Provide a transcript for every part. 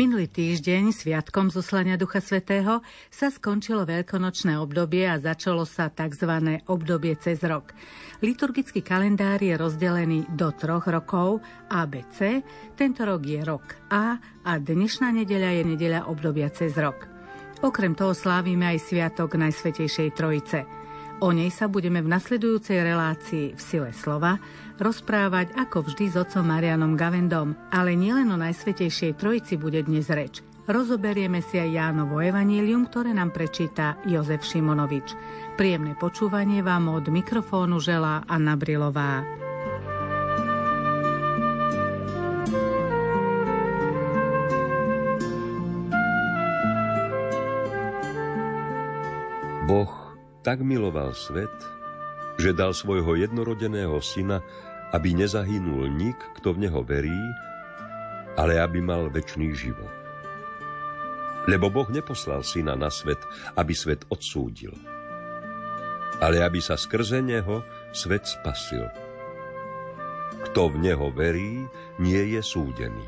Minulý týždeň, sviatkom zoslania Ducha Svätého, sa skončilo veľkonočné obdobie a začalo sa tzv. Obdobie cez rok. Liturgický kalendár je rozdelený do 3 rokov ABC, tento rok je rok a dnešná nedeľa je nedeľa obdobia cez rok. Okrem toho slávime aj sviatok Najsvätejšej Trojice. O nej sa budeme v nasledujúcej relácii V sile slova rozprávať ako vždy s otcom Marianom Gavendom, ale nielen o Najsvätejšej Trojici bude dnes reč. Rozoberieme si aj Jánovo evanjelium, ktoré nám prečíta Jozef Šimonovič. Príjemné počúvanie vám od mikrofónu želá Anna Brillová. Boh tak miloval svet, že dal svojho jednorodeného syna, aby nezahynul nik, kto v neho verí, ale aby mal večný život. Lebo Boh neposlal syna na svet, aby svet odsúdil, ale aby sa skrze neho svet spasil. Kto v neho verí, nie je súdený.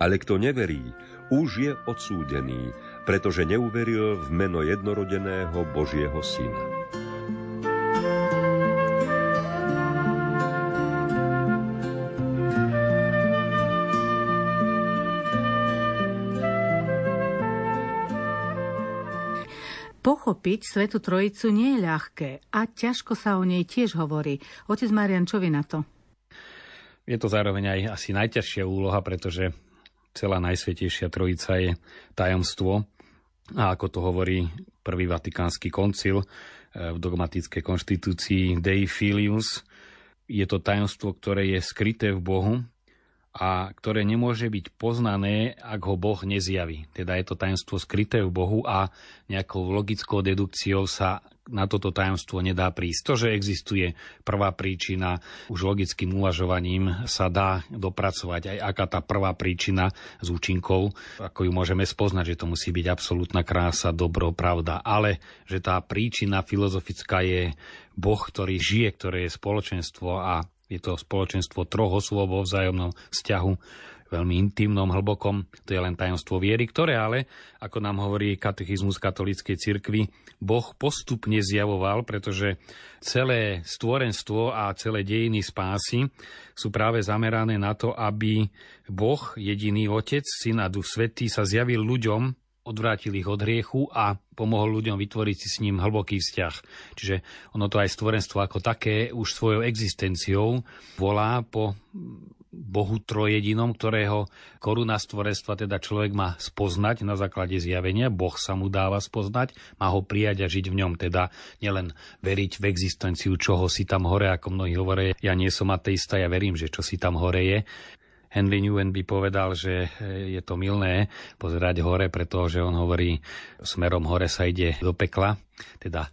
Ale kto neverí, už je odsúdený, pretože neuveril v meno jednorodeného Božieho syna. Pochopiť Svätú Trojicu nie je ľahké a ťažko sa o nej tiež hovorí. Otec Marián, čo vy na to? Je to zároveň aj asi najťažšia úloha, pretože celá Najsvätejšia Trojica je tajomstvo. A ako to hovorí Prvý Vatikánsky koncil v dogmatickej konštitúcii Dei Filius, je to tajomstvo, ktoré je skryté v Bohu a ktoré nemôže byť poznané, ak ho Boh nezjaví. Teda je to tajomstvo skryté v Bohu a nejakou logickou dedukciou sa na toto tajomstvo nedá prísť. To, že existuje prvá príčina, už logickým uvažovaním sa dá dopracovať aj aká tá prvá príčina z účinkov, ako ju môžeme spoznať, že to musí byť absolútna krása, dobro, pravda, ale že tá príčina filozofická je Boh, ktorý žije, ktoré je spoločenstvo a je to spoločenstvo 3 osôb vo vzájomnom vzťahu, veľmi intimnom, hlbokom. To je len tajomstvo viery, ktoré ale, ako nám hovorí katechizmus katolíckej cirkvi, Boh postupne zjavoval, pretože celé stvorenstvo a celé dejiny spásy sú práve zamerané na to, aby Boh, jediný Otec, Syn a Duch Svätý, sa zjavil ľuďom, odvrátil ich od hriechu a pomohol ľuďom vytvoriť si s ním hlboký vzťah. Čiže ono to aj stvorenstvo ako také už svojou existenciou volá po Bohu trojedinom, ktorého koruna stvorenstva, teda človek má spoznať na základe zjavenia, Boh sa mu dáva spoznať, má ho prijať a žiť v ňom, teda nielen veriť v existenciu čoho si tam hore, ako mnohí hovoria, ja nie som ateista, ja verím, že čo si tam hore je. Henry Nguyen by povedal, že je to mylné pozerať hore, pretože on hovorí, smerom hore sa ide do pekla, teda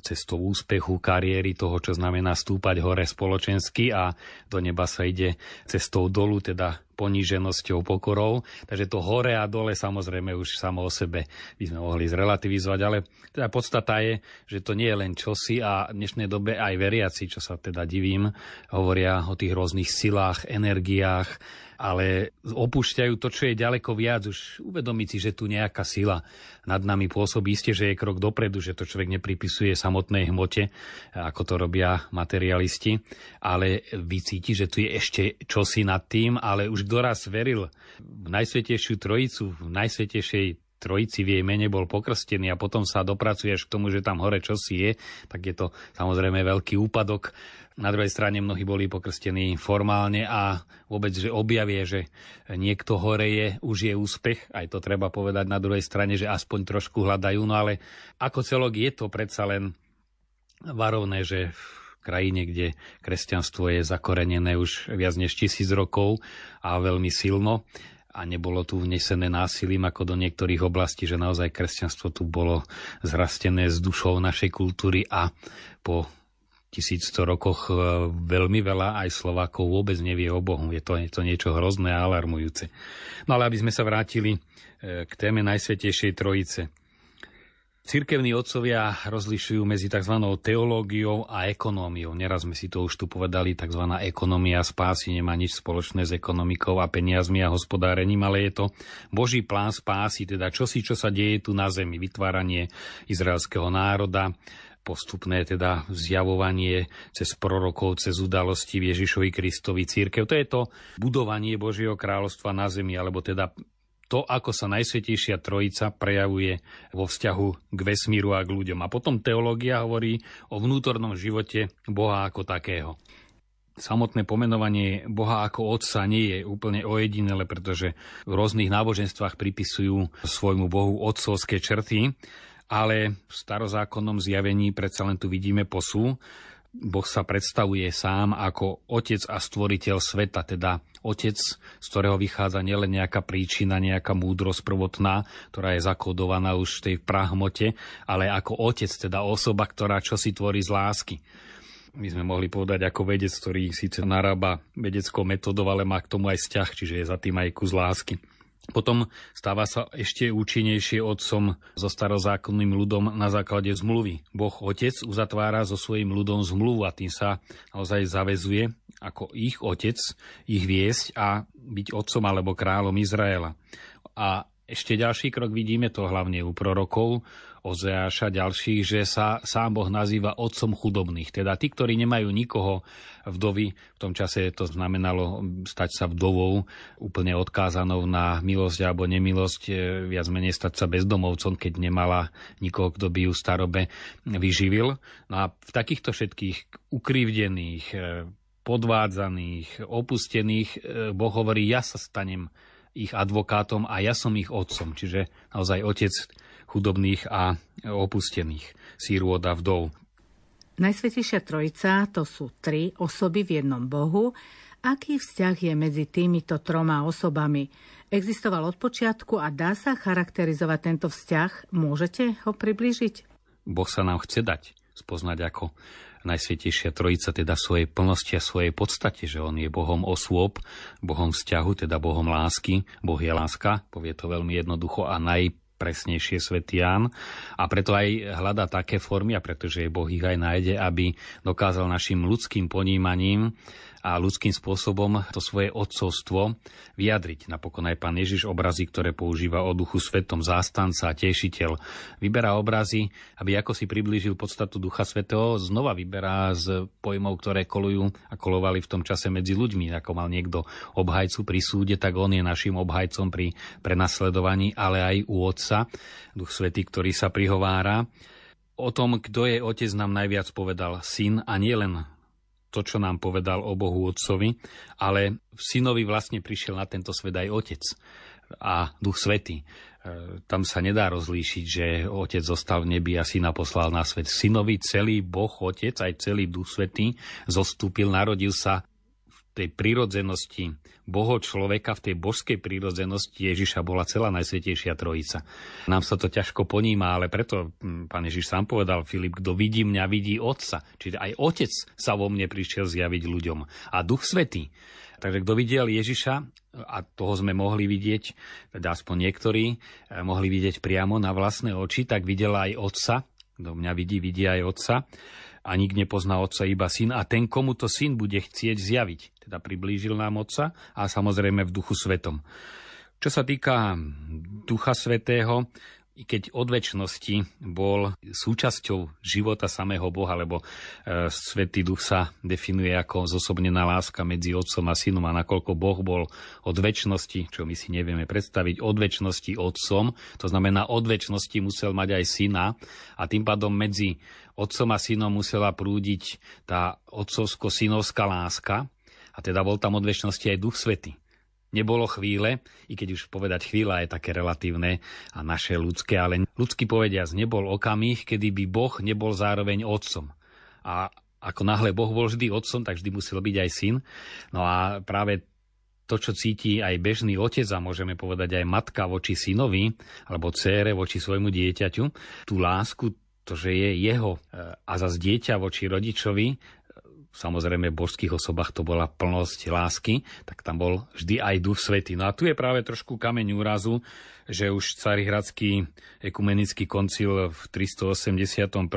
cestou úspechu, kariéry, toho, čo znamená stúpať hore spoločensky a do neba sa ide cestou dolu, teda poníženosťou, pokorou. Takže to hore a dole samozrejme už samo o sebe by sme mohli zrelativizovať, ale teda podstata je, že to nie je len čosi a v dnešnej dobe aj veriaci, čo sa teda divím, hovoria o tých rôznych silách, energiách, ale opúšťajú to, čo je ďaleko viac, už uvedomiť si, že tu nejaká sila nad nami pôsobí, isté, že je krok dopredu, že to človek nepripisuje samotnej hmote, ako to robia materialisti, ale vycíti, že tu je ešte čosi nad tým, ale už kto raz veril v Najsvätejšiu Trojicu, v Najsvätejšej Trojici v jej mene bol pokrstený a potom sa dopracuješ k tomu, že tam hore čosi je, tak je to samozrejme veľký úpadok. Na druhej strane mnohí boli pokrstení formálne a vôbec, že objavie, že niekto hore je, už je úspech. Aj to treba povedať na druhej strane, že aspoň trošku hľadajú. No ale ako celok je to predsa len varovné, že v krajine, kde kresťanstvo je zakorenené už viac než 1000 rokov a veľmi silno, a nebolo tu vnesené násilím ako do niektorých oblastí, že naozaj kresťanstvo tu bolo zrastené s dušou našej kultúry a po 1100 rokoch veľmi veľa aj Slovákov vôbec nevie o Bohu. Je to niečo hrozné a alarmujúce. No ale aby sme sa vrátili k téme Najsvätejšej Trojice. Cirkevní otcovia rozlišujú medzi tzv. Teológiou a ekonómiou. Neraz sme si to už tu povedali, tzv. Ekonomia spásy nemá nič spoločné s ekonomikou a peniazmi a hospodárením, ale je to Boží plán spásy, teda čosi, čo sa deje tu na zemi, vytváranie izraelského národa, postupné teda zjavovanie cez prorokov, cez udalosti v Ježišovi Kristovi cirkev. To je to budovanie Božieho kráľovstva na zemi, alebo teda to, ako sa Najsvätejšia Trojica prejavuje vo vzťahu k vesmíru a k ľuďom. A potom teológia hovorí o vnútornom živote Boha ako takého. Samotné pomenovanie Boha ako Otca nie je úplne ojedinelé, pretože v rôznych náboženstvách pripisujú svojmu Bohu otcovské črty, ale v starozákonnom zjavení predsa len tu vidíme posun. Boh sa predstavuje sám ako otec a stvoriteľ sveta, teda otec, z ktorého vychádza nielen nejaká príčina, nejaká múdrosť prvotná, ktorá je zakódovaná už v tej prahmote, ale ako otec, teda osoba, ktorá čosi tvorí z lásky. My sme mohli povedať ako vedec, ktorý síce narába vedeckou metodou, ale má k tomu aj vzťah, čiže je za tým aj kus lásky. Potom stáva sa ešte účinnejšie otcom so starozákonným ľudom na základe zmluvy. Boh Otec uzatvára so svojím ľudom zmluvu a tým sa naozaj zaväzuje ako ich otec, ich viesť a byť otcom alebo kráľom Izraela. A ešte ďalší krok vidíme, to hlavne u prorokov, Ozeáša ďalších, že sa sám Boh nazýva otcom chudobných. Teda tí, ktorí nemajú nikoho, vdovy, v tom čase to znamenalo stať sa vdovou, úplne odkázanou na milosť alebo nemilosť, viac menej stať sa bezdomovcom, keď nemala nikoho, kto by ju starobe vyživil. No a v takýchto všetkých ukrivdených, podvádzaných, opustených, Boh hovorí, ja sa stanem ich advokátom a ja som ich otcom, čiže naozaj otec chudobných a opustených, sírôt a vdov. Najsvätejšia Trojica, to sú tri osoby v jednom Bohu. Aký vzťah je medzi týmito troma osobami? Existoval od počiatku a dá sa charakterizovať tento vzťah? Môžete ho priblížiť? Boh sa nám chce dať spoznať ako Najsvätejšia Trojica, teda v svojej plnosti a svojej podstate, že on je Bohom osôb, Bohom vzťahu, teda Bohom lásky. Boh je láska, povie to veľmi jednoducho a najpresnejšie svätý Ján. A preto aj hľadá také formy, a pretože Boh ich aj nájde, aby dokázal našim ľudským ponímaním a ľudským spôsobom to svoje otcovstvo vyjadriť. Napokon aj Pán Ježiš obrazy, ktoré používa o Duchu Svätom, zástanca a tešiteľ. Vyberá obrazy, aby ako si priblížil podstatu Ducha Svätého, znova vyberá z pojmov, ktoré kolujú a kolovali v tom čase medzi ľuďmi. Ako mal niekto obhajcu pri súde, tak on je našim obhajcom pri prenasledovaní, ale aj u Otca, Duch Svätý, ktorý sa prihovára. O tom, kto je Otec, nám najviac povedal Syn, a nielen to, čo nám povedal o Bohu Otcovi, ale v Synovi vlastne prišiel na tento svet aj Otec a Duch Svätý. Tam sa nedá rozlíšiť, že Otec zostal v nebi a Syna poslal na svet. Synovi celý Boh Otec, aj celý Duch Svätý zostúpil, narodil sa v tej prirodzenosti Boho človeka, v tej božskej prirodzenosti Ježiša bola celá Najsvätejšia Trojica. Nám sa to ťažko poníma, ale preto Pán Ježiš sám povedal, Filip, kto vidí mňa, vidí Otca. Čiže aj Otec sa vo mne prišiel zjaviť ľuďom. A Duch Svätý. Takže kto videl Ježiša, a toho sme mohli vidieť, teda aspoň niektorí, mohli vidieť priamo na vlastné oči, tak videl aj Otca. Kto mňa vidí, vidí aj Otca. A nik nepozná Otca, iba Syn. A ten, komu to Syn bude chcieť zjaviť. Teda priblížil nám Otca a samozrejme v Duchu Svätom. Čo sa týka Ducha Svätého, i keď od večnosti bol súčasťou života samého Boha, lebo Svätý Duch sa definuje ako zosobnená láska medzi Otcom a Synom, a nakoľko Boh bol od večnosti, čo my si nevieme predstaviť, od večnosti Otcom, to znamená od večnosti musel mať aj Syna, a tým pádom medzi Otcom a Synom musela prúdiť tá otcovsko-synovská láska, a teda bol tam od večnosti aj Duch Svätý. Nebolo chvíle, i keď už povedať chvíľa je také relatívne a naše ľudské, ale ľudský povediac, nebol okamih, kedy by Boh nebol zároveň Otcom. A ako náhle Boh bol vždy Otcom, tak vždy musel byť aj Syn. No a práve to, čo cíti aj bežný otec, a môžeme povedať aj matka voči synovi, alebo dcére voči svojmu dieťaťu, tú lásku, to, že je jeho a zas dieťa voči rodičovi, samozrejme v božských osobách to bola plnosť lásky, tak tam bol vždy aj Duch Svätý. No a tu je práve trošku kameň úrazu, že už Carihradský ekumenický koncil v 381.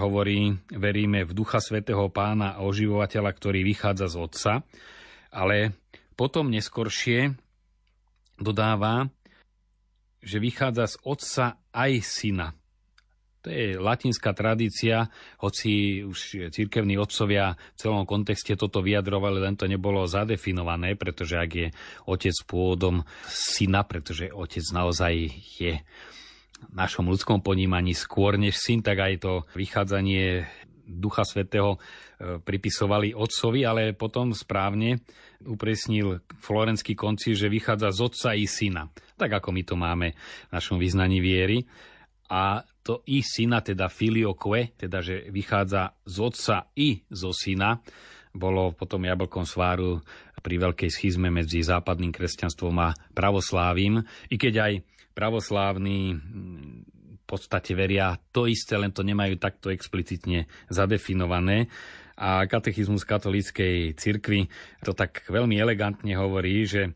hovorí: veríme v Ducha Svätého Pána a oživovateľa, ktorý vychádza z Otca, ale potom neskoršie dodáva, že vychádza z Otca aj Syna. To je latinská tradícia, hoci už cirkevní otcovia v celom kontexte toto vyjadrovali, len to nebolo zadefinované, pretože ak je otec pôvodom syna, pretože otec naozaj je v našom ľudskom ponímaní skôr než syn, tak aj to vychádzanie Ducha Svätého pripisovali otcovi, ale potom správne upresnil Florentský koncil, že vychádza z Otca i Syna, tak ako my to máme v našom vyznaní viery. A to i Syna, teda filioque, teda že vychádza z Otca i zo Syna, bolo potom jablkom sváru pri veľkej schizme medzi západným kresťanstvom a pravoslávim. I keď aj pravoslávni v podstate veria to isté, len to nemajú takto explicitne zadefinované. A katechizmus katolíckej cirkvi to tak veľmi elegantne hovorí, že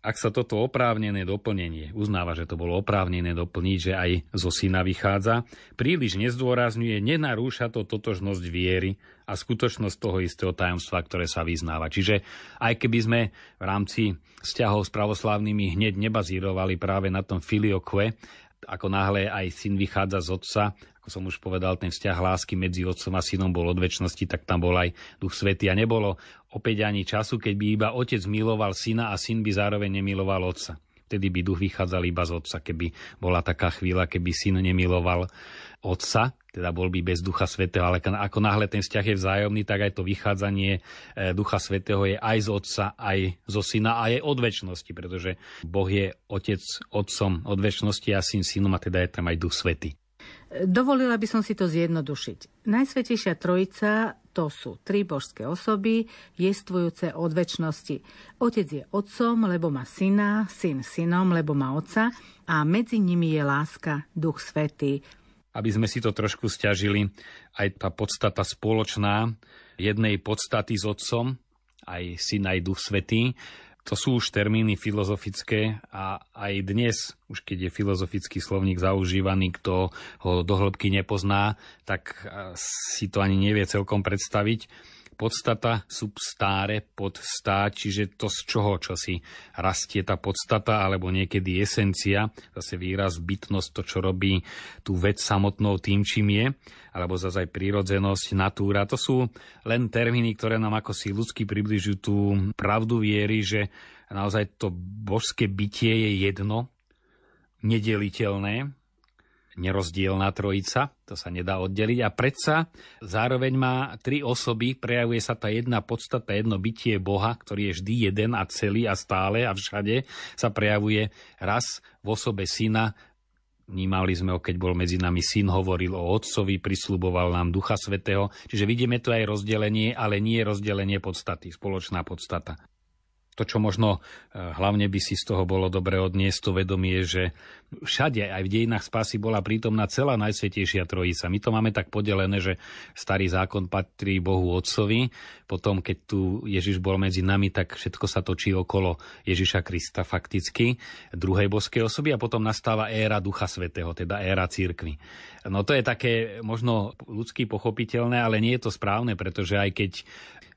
ak sa toto oprávnené doplnenie, uznáva, že to bolo oprávnené doplniť, že aj zo syna vychádza, príliš nezdôrazňuje, nenarúša to totožnosť viery a skutočnosť toho istého tajomstva, ktoré sa vyznáva. Čiže aj keby sme v rámci vzťahov s pravoslávnymi hneď nebazírovali práve na tom filioque, ako náhle aj syn vychádza z otca, ako som už povedal, ten vzťah lásky medzi otcom a synom bol od večnosti, tak tam bol aj Duch Svätý a nebolo opäť ani času, keď by iba otec miloval syna a syn by zároveň nemiloval otca. Vtedy by duch vychádzal iba z otca, keby bola taká chvíľa, keby syn nemiloval otca, teda bol by bez Ducha Svätého, ale ako náhle ten vzťah je vzájomný, tak aj to vychádzanie Ducha Svätého je aj z otca, aj zo syna a je od večnosti, pretože Boh je otec otcom od večnosti a syn synom a teda je tam aj Duch Svätý. Dovolila by som si to zjednodušiť. Najsvätejšia Trojica to sú tri božské osoby, jestvujúce od večnosti. Otec je otcom, lebo má syna, syn synom, lebo má otca a medzi nimi je láska, Duch Svätý. Aby sme si to trošku sťažili, aj tá podstata spoločná jednej podstaty s otcom, aj syn, aj Duch Svätý, to sú už termíny filozofické a aj dnes, už keď je filozofický slovník zaužívaný, kto ho do hĺbky nepozná, tak si to ani nevie celkom predstaviť. Podstata substáre, podstá, čiže to z čoho, čo si rastie tá podstata, alebo niekedy esencia, zase výraz bytnosť, to, čo robí tú vec samotnou tým, čím je, alebo zase aj prírodzenosť, natúra. To sú len termíny, ktoré nám ako si ľudsky približujú tú pravdu viery, že naozaj to božské bytie je jedno, nedeliteľné, nerozdielná trojica, to sa nedá oddeliť a predsa zároveň má tri osoby, prejavuje sa tá jedna podstata, jedno bytie Boha, ktorý je vždy jeden a celý a stále a všade sa prejavuje raz v osobe syna. Vnímali sme ho, keď bol medzi nami syn, hovoril o otcovi, prisľuboval nám Ducha Svätého, čiže vidíme tu aj rozdelenie, ale nie rozdelenie podstaty, spoločná podstata. To, čo možno hlavne by si z toho bolo dobre odniesť, to vedomie, že všade, aj v dejinách spásy bola prítomná celá Najsvätejšia Trojica. My to máme tak podelené, že Starý zákon patrí Bohu Otcovi, potom keď tu Ježiš bol medzi nami, tak všetko sa točí okolo Ježiša Krista fakticky, druhej božskej osoby, a potom nastáva éra Ducha Svätého, teda éra cirkvi. No to je také možno ľudsky pochopiteľné, ale nie je to správne, pretože aj keď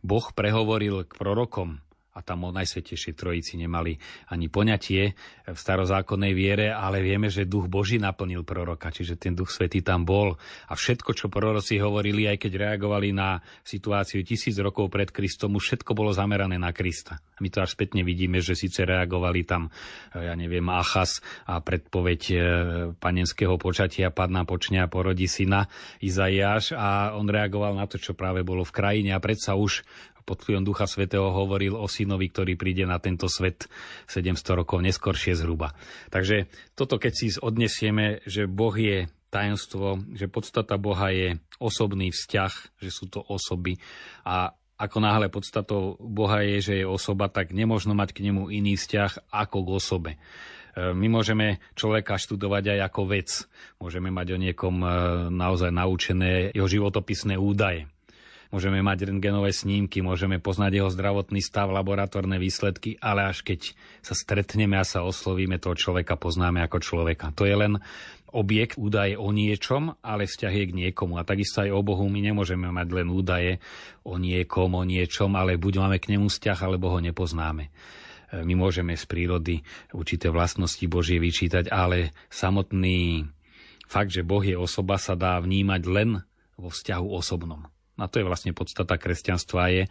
Boh prehovoril k prorokom, a tam o Najsvätejšej Trojici nemali ani poňatie v starozákonnej viere, ale vieme, že Duch Boží naplnil proroka, čiže ten Duch Svätý tam bol. A všetko, čo proroci hovorili, aj keď reagovali na situáciu 1000 rokov pred Kristom, už všetko bolo zamerané na Krista. A my to až spätne vidíme, že síce reagovali tam, Achas a predpoveď panenského počatia, padná počňa, porodí syna, Izaiáš, a on reagoval na to, čo práve bolo v krajine, a predsa už pod vplyvom Ducha Svätého hovoril o synovi, ktorý príde na tento svet 700 rokov neskoršie zhruba. Takže toto, keď si odnesieme, že Boh je tajomstvo, že podstata Boha je osobný vzťah, že sú to osoby, a ako náhle podstatou Boha je, že je osoba, tak nemožno mať k nemu iný vzťah ako k osobe. My môžeme človeka študovať aj ako vec. Môžeme mať o niekom naozaj naučené jeho životopisné údaje. Môžeme mať rentgenové snímky, môžeme poznať jeho zdravotný stav, laboratórne výsledky, ale až keď sa stretneme a sa oslovíme toho človeka, poznáme ako človeka. To je len objekt, údaje o niečom, ale vzťah je k niekomu. A takisto aj o Bohu my nemôžeme mať len údaje o niekom, o niečom, ale buď máme k nemu vzťah, alebo ho nepoznáme. My môžeme z prírody určité vlastnosti Božie vyčítať, ale samotný fakt, že Boh je osoba, sa dá vnímať len vo vzťahu osobnom. A to je vlastne podstata kresťanstva, je,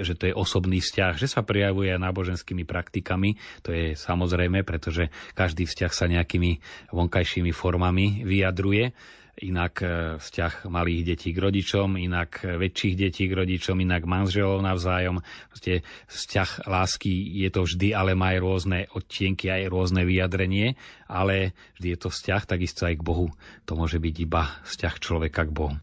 že to je osobný vzťah, že sa prejavuje náboženskými praktikami. To je samozrejme, pretože každý vzťah sa nejakými vonkajšími formami vyjadruje. Inak vzťah malých detí k rodičom, inak väčších detí k rodičom, inak manželov navzájom. Vzťah lásky je to vždy, ale má aj rôzne odtienky, aj rôzne vyjadrenie, ale vždy je to vzťah, takisto aj k Bohu. To môže byť iba vzťah človeka k Bohu.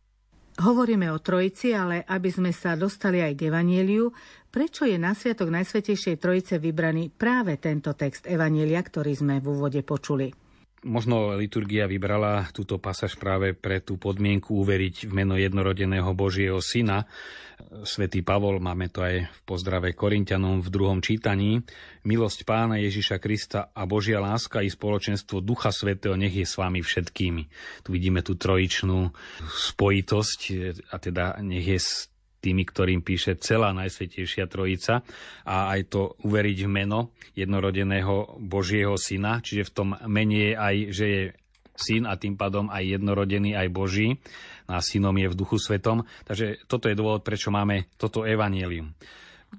Hovoríme o Trojici, ale aby sme sa dostali aj k Evanjeliu, prečo je na sviatok Najsvätejšej Trojice vybraný práve tento text Evanjelia, ktorý sme v úvode počuli? Možno liturgia vybrala túto pasáž práve pre tú podmienku uveriť v meno jednorodeného Božieho Syna. Svätý Pavol, máme to aj v pozdrave Korinťanom v 2. čítaní. Milosť Pána Ježiša Krista a Božia láska i spoločenstvo Ducha Svätého nech je s vami všetkými. Tu vidíme tú trojičnú spojitosť, a teda nech je s tými, ktorým píše celá Najsvätejšia Trojica, a aj to uveriť v meno jednorodeného Božieho Syna, čiže v tom mene je aj, že je Syn a tým pádom aj jednorodený, aj Boží, a Synom je v Duchu Svetom. Takže toto je dôvod, prečo máme toto evanjelium.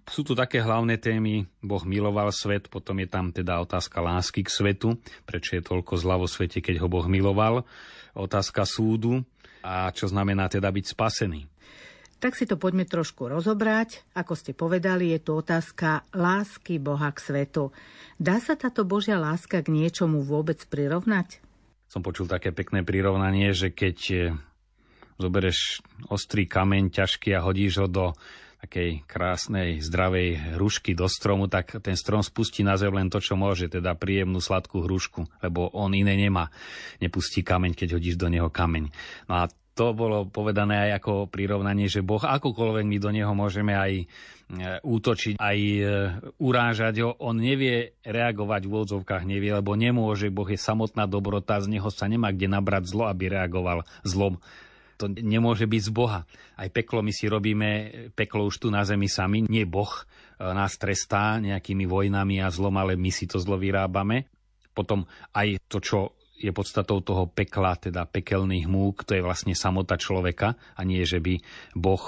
Sú tu také hlavné témy, Boh miloval svet, potom je tam teda otázka lásky k svetu, prečo je toľko zla vo svete, keď ho Boh miloval, otázka súdu a čo znamená teda byť spasený. Tak si to poďme trošku rozobrať. Ako ste povedali, je tu otázka lásky Boha k svetu. Dá sa táto Božia láska k niečomu vôbec prirovnať? Som počul také pekné prirovnanie, že keď zoberieš ostrý kameň ťažký a hodíš ho do takej krásnej, zdravej hrušky do stromu, tak ten strom spustí na zem len to, čo môže, teda príjemnú, sladkú hrušku, lebo on iné nemá. Nepustí kameň, keď hodíš do neho kameň. No a to bolo povedané aj ako prirovnanie, že Boh, akokoľvek my do neho môžeme aj útočiť, aj urážať ho, on nevie reagovať, v úvodzovkách nevie, lebo nemôže, Boh je samotná dobrota, z neho sa nemá kde nabrať zlo, aby reagoval zlom. To nemôže byť z Boha. Aj peklo my si robíme, peklo už tu na zemi sami, nie Boh nás trestá nejakými vojnami a zlom, ale my si to zlo vyrábame. Potom aj to, čo je podstatou toho pekla, teda pekelných múk, to je vlastne samota človeka, a nie, že by Boh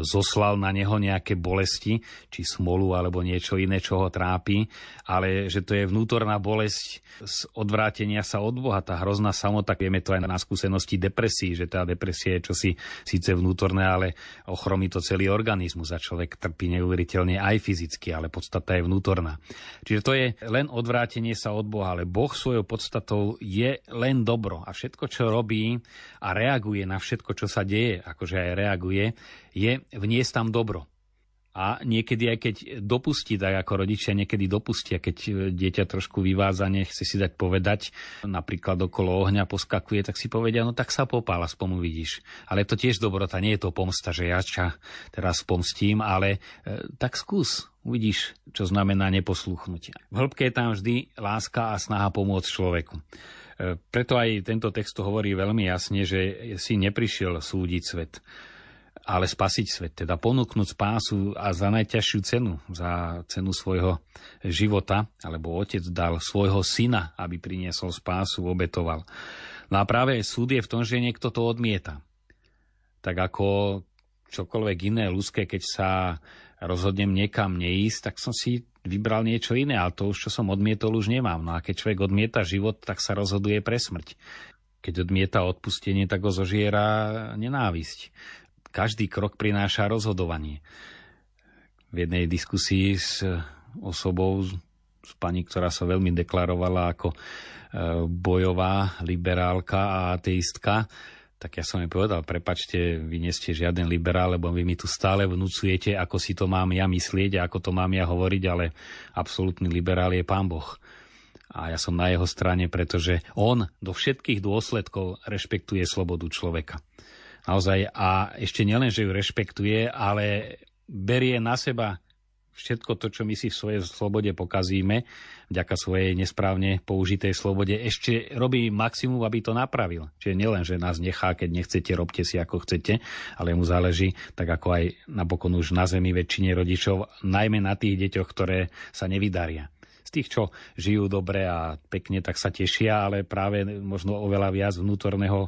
zoslal na neho nejaké bolesti, či smolu, alebo niečo iné, čo ho trápi, ale že to je vnútorná bolesť z odvrátenia sa od Boha, tá hrozná samota. Vieme to aj na skúsenosti depresí, že tá depresia je čosi síce vnútorné, ale ochromí to celý organizmus a človek trpí neuveriteľne aj fyzicky, ale podstata je vnútorná. Čiže to je len odvrátenie sa od Boha, ale Boh svojou podstatou je len dobro a všetko, čo robí a reaguje na všetko, čo sa deje, akože aj reaguje, je vniesť tam dobro. A niekedy, aj keď dopustí, tak ako rodičia niekedy dopustia, keď dieťa trošku vyvázane, chce si dať povedať, napríklad okolo ohňa poskakuje, tak si povedia, no tak sa popál, aspoň uvidíš. Ale to tiež dobrota, nie je to pomsta, že ja ťa teraz pomstím, ale tak skús, uvidíš, čo znamená neposluchnutie. V hĺbke je tam vždy láska a snaha pomôcť človeku. Preto aj tento text hovorí veľmi jasne, že si neprišiel súdiť svet, ale spasiť svet, teda ponúknuť spásu a za najťažšiu cenu, za cenu svojho života, alebo otec dal svojho syna, aby priniesol spásu, obetoval. No a práve súd je v tom, že niekto to odmieta. Tak ako čokoľvek iné ľudské, keď sa rozhodnem niekam neísť, tak som si vybral niečo iné, ale to už, čo som odmietol, už nemám. No a keď človek odmieta život, tak sa rozhoduje pre smrť. Keď odmieta odpustenie, tak ho zožiera nenávisť. Každý krok prináša rozhodovanie. V jednej diskusii s osobou, s pani, ktorá sa veľmi deklarovala ako bojová liberálka a ateistka, tak ja som jej povedal, prepáčte, vy nie ste žiaden liberál, lebo vy mi tu stále vnúcujete, ako si to mám ja myslieť a ako to mám ja hovoriť, ale absolútny liberál je Pán Boh. A ja som na jeho strane, pretože on do všetkých dôsledkov rešpektuje slobodu človeka. naozaj, a ešte nielen, že ju rešpektuje, ale berie na seba všetko to, čo my si v svojej slobode pokazíme, vďaka svojej nesprávne použitej slobode, ešte robí maximum, aby to napravil. Čiže nielen, že nás nechá, keď nechcete, robte si ako chcete, ale mu záleží, tak ako aj napokon už na zemi väčšine rodičov, najmä na tých deťoch, ktoré sa nevydaria. Z tých, čo žijú dobre a pekne, tak sa tešia, ale práve možno oveľa viac vnútorného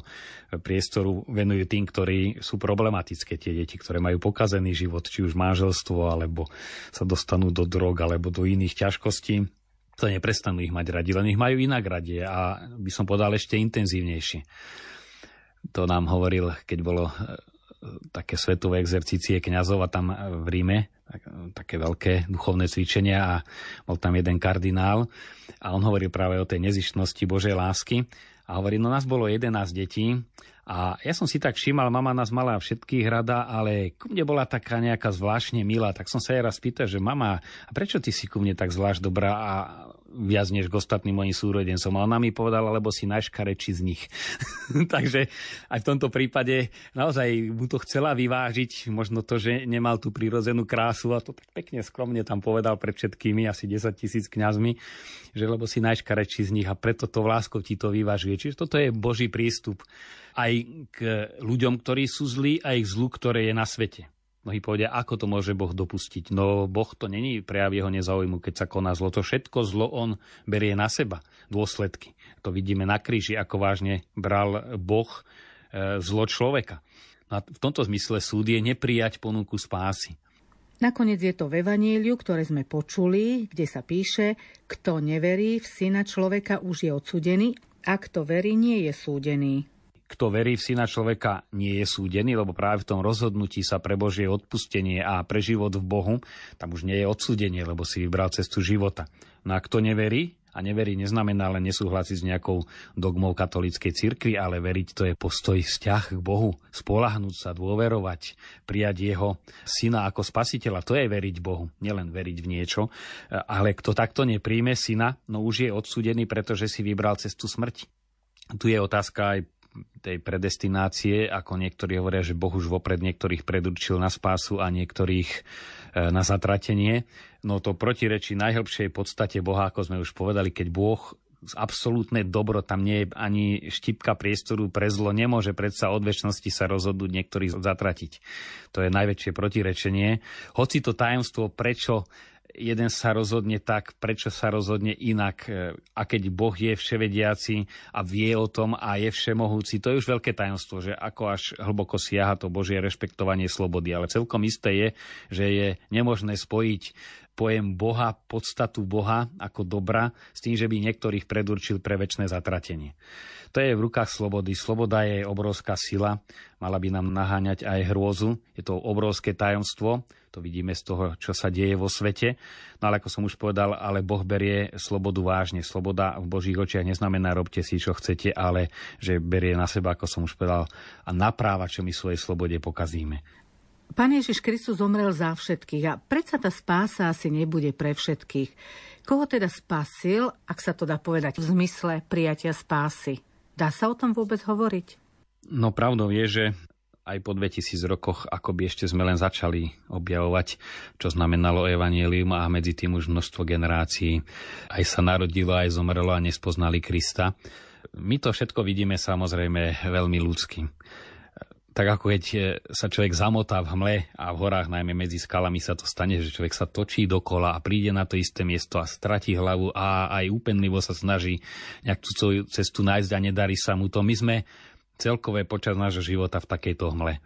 priestoru venujú tým, ktorí sú problematické, tie deti, ktoré majú pokazený život, či už manželstvo, alebo sa dostanú do drog, alebo do iných ťažkostí. To neprestanú ich mať radi, len ich majú inak radi a by som povedal ešte intenzívnejšie. To nám hovoril, keď bolo také svetové exercície kňazov a tam v Ríme, také veľké duchovné cvičenia a bol tam jeden kardinál a on hovoril práve o tej nezištnosti Božej lásky a hovorí, no nás bolo 11 detí a ja som si tak všímal, mama nás mala všetkých rada, ale ku mne bola taká nejaká zvláštne milá, tak som sa jej raz pýtal, že mama, a prečo ty si ku mne tak zvlášť dobrá a viac než k ostatným mojim súrodencom. A ona mi povedala, lebo si najškarečí z nich. Takže aj v tomto prípade naozaj mu to chcela vyvážiť, možno to, že nemal tú prirodzenú krásu a to tak pekne skromne tam povedal pred všetkými, asi 10 000 kňazmi, že lebo si najškarečí z nich a preto to láskou ti to vyvážuje. Čiže toto je Boží prístup aj k ľuďom, ktorí sú zlí a ich zlu, ktoré je na svete. Mnohí povedia, ako to môže Boh dopustiť. No Boh to není prejav jeho nezáujmu, keď sa koná zlo. To všetko zlo on berie na seba, dôsledky. To vidíme na kríži, ako vážne bral Boh zlo človeka. A v tomto zmysle súd je neprijať ponuku spásy. Nakoniec je to v Evaníliu, ktoré sme počuli, kde sa píše, kto neverí v Syna človeka už je odsudený a kto verí, nie je súdený. Kto verí v Syna človeka, nie je súdený, lebo práve v tom rozhodnutí sa pre Božie odpustenie a pre život v Bohu, tam už nie je odsúdenie, lebo si vybral cestu života. No a kto neverí, a neverí neznamená len nesúhlasiť s nejakou dogmou katolíckej cirkvi, ale veriť to je postoj, vzťah k Bohu, spoľahnúť sa, dôverovať, prijať jeho Syna ako spasiteľa. To je veriť Bohu, nielen veriť v niečo, ale kto takto nepríjme Syna, no už je odsúdený, pretože si vybral cestu smrti. Tu je otázka aj tej predestinácie, ako niektorí hovoria, že Boh už vopred niektorých predurčil na spásu a niektorých na zatratenie. No to protirečí najhlbšej podstate Boha, ako sme už povedali, keď Boh z absolútne dobro, tam nie je ani štipka priestoru pre zlo, nemôže predsa od večnosti sa rozhodnúť niektorých zatratiť. To je najväčšie protirečenie. Hoci to tajomstvo, prečo jeden sa rozhodne tak, prečo sa rozhodne inak. A keď Boh je vševediaci a vie o tom a je všemohúci, to je už veľké tajomstvo, že ako až hlboko siaha to Božie rešpektovanie slobody. Ale celkom isté je, že je nemožné spojiť pojem Boha, podstatu Boha ako dobra, s tým, že by niektorých predurčil pre večné zatratenie. To je v rukách slobody. Sloboda je obrovská sila, mala by nám naháňať aj hrôzu. Je to obrovské tajomstvo, to vidíme z toho, čo sa deje vo svete. No ale ako som už povedal, ale Boh berie slobodu vážne. Sloboda v Božích očiach neznamená robte si, čo chcete, ale že berie na seba, ako som už povedal, a napráva, čo my svojej slobode pokazíme. Pán Ježiš Kristus zomrel za všetkých a predsa tá spása asi nebude pre všetkých. Koho teda spasil, ak sa to dá povedať v zmysle prijatia spásy? Dá sa o tom vôbec hovoriť? No pravdou je, že aj po 2000 rokoch, akoby ešte sme len začali objavovať, čo znamenalo evanjelium a medzi tým už množstvo generácií aj sa narodilo, aj zomrelo a nespoznali Krista. My to všetko vidíme samozrejme veľmi ľudsky. Tak ako keď sa človek zamotá v hmle a v horách, najmä medzi skalami sa to stane, že človek sa točí dokola a príde na to isté miesto a stratí hlavu a aj úpenlivo sa snaží nejakú svoju cestu nájsť a nedarí sa mu to. My sme celkové počas nášho života v takejto hmle.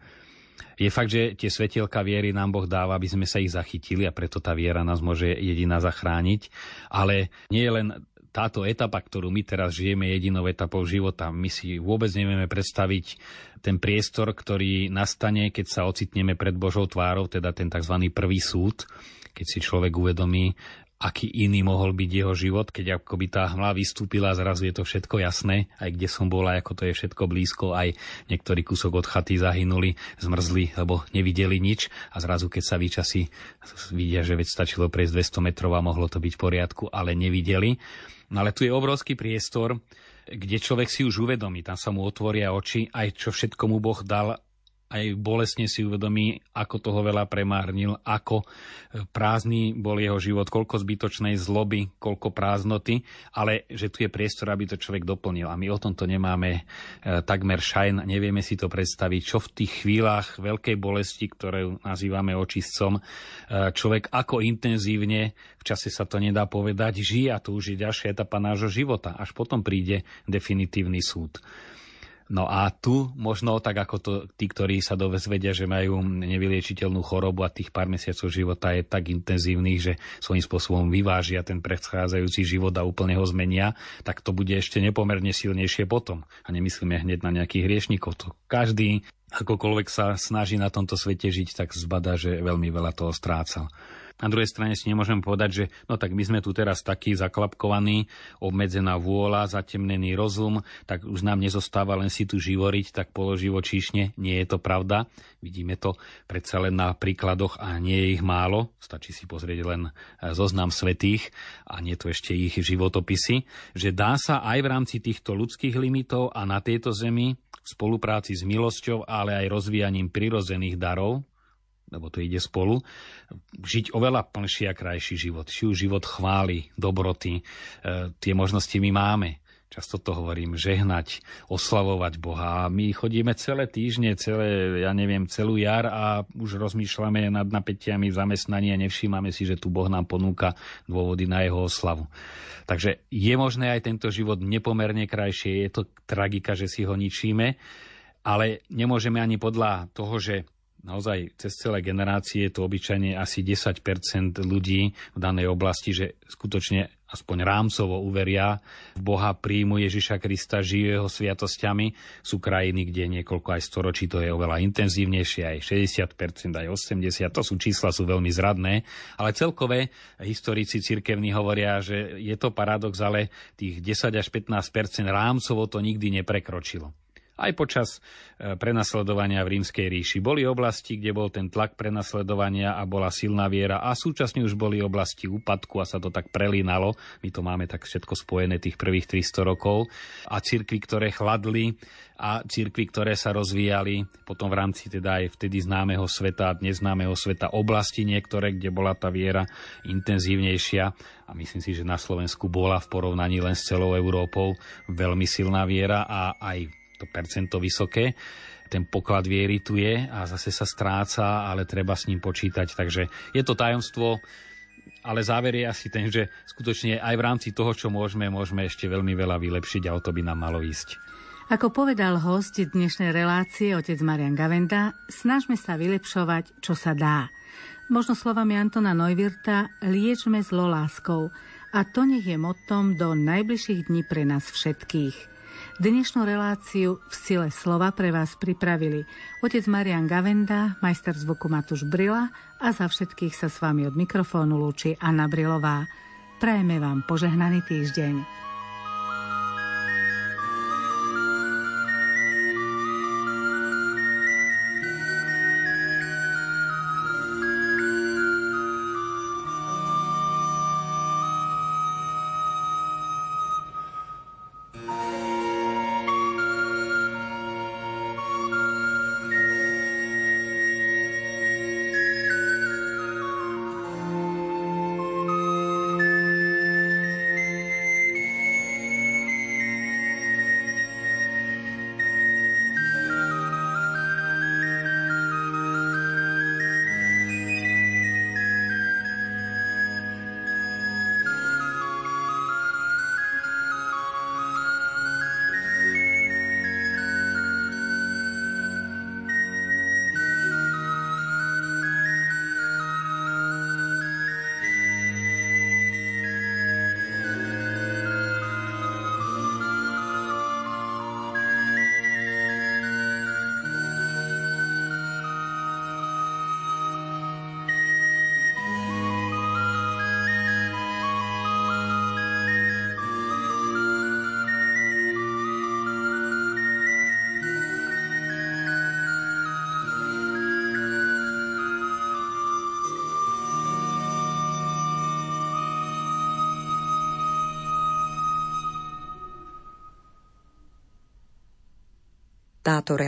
Je fakt, že tie svetielka viery nám Boh dáva, aby sme sa ich zachytili a preto tá viera nás môže jediná zachrániť. Ale nie je len táto etapa, ktorú my teraz žijeme, jedinou etapou života. My si vôbec nevieme predstaviť ten priestor, ktorý nastane, keď sa ocitneme pred Božou tvárou, teda ten tzv. Prvý súd, keď si človek uvedomí, aký iný mohol byť jeho život, keď akoby tá hmla vystúpila, zrazu je to všetko jasné, aj kde som bol, ako to je všetko blízko, aj niektorý kúsok od chaty zahynuli, zmrzli, lebo nevideli nič a zrazu, keď sa vyčasí, vidia, že veď stačilo prejsť 200 metrov a mohlo to byť v poriadku, ale nevideli. No ale tu je obrovský priestor, kde človek si už uvedomí, tam sa mu otvoria oči, aj čo všetko mu Boh dal, aj bolestne si uvedomí, ako toho veľa premárnil, ako prázdny bol jeho život, koľko zbytočnej zloby, koľko prázdnoty, ale že tu je priestor, aby to človek doplnil. A my o tomto nemáme takmer šajn, nevieme si to predstaviť, čo v tých chvíľach veľkej bolesti, ktoré nazývame očistcom, človek ako intenzívne, v čase sa to nedá povedať, žije, a to už je ďalšia etapa nášho života. Až potom príde definitívny súd. No a tu možno tak, ako to tí, ktorí sa dozvedia, že majú nevyliečiteľnú chorobu a tých pár mesiacov života je tak intenzívnych, že svojím spôsobom vyvážia ten predchádzajúci život a úplne ho zmenia, tak to bude ešte nepomerne silnejšie potom. A nemyslíme hneď na nejakých hriešnikov. To každý, akokoľvek sa snaží na tomto svete žiť, tak zbadá, že veľmi veľa toho strácal. Na druhej strane si nemôžem povedať, že no tak my sme tu teraz takí zaklapkovaní, obmedzená vôľa, zatemnený rozum, tak už nám nezostáva len si tu živoriť, tak položivočíšne. Nie je to pravda. Vidíme to predsa len na príkladoch a nie je ich málo. Stačí si pozrieť len zoznam svätých a nie to ešte ich životopisy, že dá sa aj v rámci týchto ľudských limitov a na tejto zemi v spolupráci s milosťou, ale aj rozvíjaním prirodzených darov, lebo to ide spolu, žiť oveľa plnší a krajší život. Či už život chvály, dobroty, tie možnosti my máme. Často to hovorím, žehnať, oslavovať Boha. A my chodíme celé týždne, celú jar a už rozmýšľame nad napätiami zamestnania, nevšímame si, že tu Boh nám ponúka dôvody na jeho oslavu. Takže je možné aj tento život nepomerne krajšie. Je to tragika, že si ho ničíme, ale nemôžeme ani podľa toho, že naozaj cez celé generácie je to obyčajne asi 10% ľudí v danej oblasti, že skutočne aspoň rámcovo uveria v Boha, príjmu Ježiša Krista, žijú jeho sviatosťami. Sú krajiny, kde niekoľko aj storočí to je oveľa intenzívnejšie, aj 60%, aj 80%. To sú čísla, sú veľmi zradné. Ale celkové historici cirkevní hovoria, že je to paradox, ale tých 10 až 15% rámcovo to nikdy neprekročilo. Aj počas prenasledovania v Rímskej ríši boli oblasti, kde bol ten tlak prenasledovania a bola silná viera, a súčasne už boli oblasti úpadku a sa to tak prelínalo. My to máme tak všetko spojené tých prvých 300 rokov. A cirkvi, ktoré chladli, a cirkvi, ktoré sa rozvíjali, potom v rámci teda aj vtedy známeho sveta a dnes známeho sveta oblasti niektoré, kde bola tá viera intenzívnejšia. A myslím si, že na Slovensku bola v porovnaní len s celou Európou veľmi silná viera a aj to percento vysoké, ten poklad viery tu je a zase sa stráca, ale treba s ním počítať. Takže je to tajomstvo, ale záver je asi ten, že skutočne aj v rámci toho, čo môžeme ešte veľmi veľa vylepšiť a o to by nám malo ísť. Ako povedal host dnešnej relácie, otec Marián Gavenda, snažme sa vylepšovať, čo sa dá. Možno slovami Antona Neuwirta, liečme zlo láskou. A to nech je mottom do najbližších dní pre nás všetkých. Dnešnú reláciu V sile slova pre vás pripravili otec Marián Gavenda, majster zvuku Matúš Brila a za všetkých sa s vami od mikrofónu lúči Anna Brillová. Prajeme vám požehnaný týždeň. Táto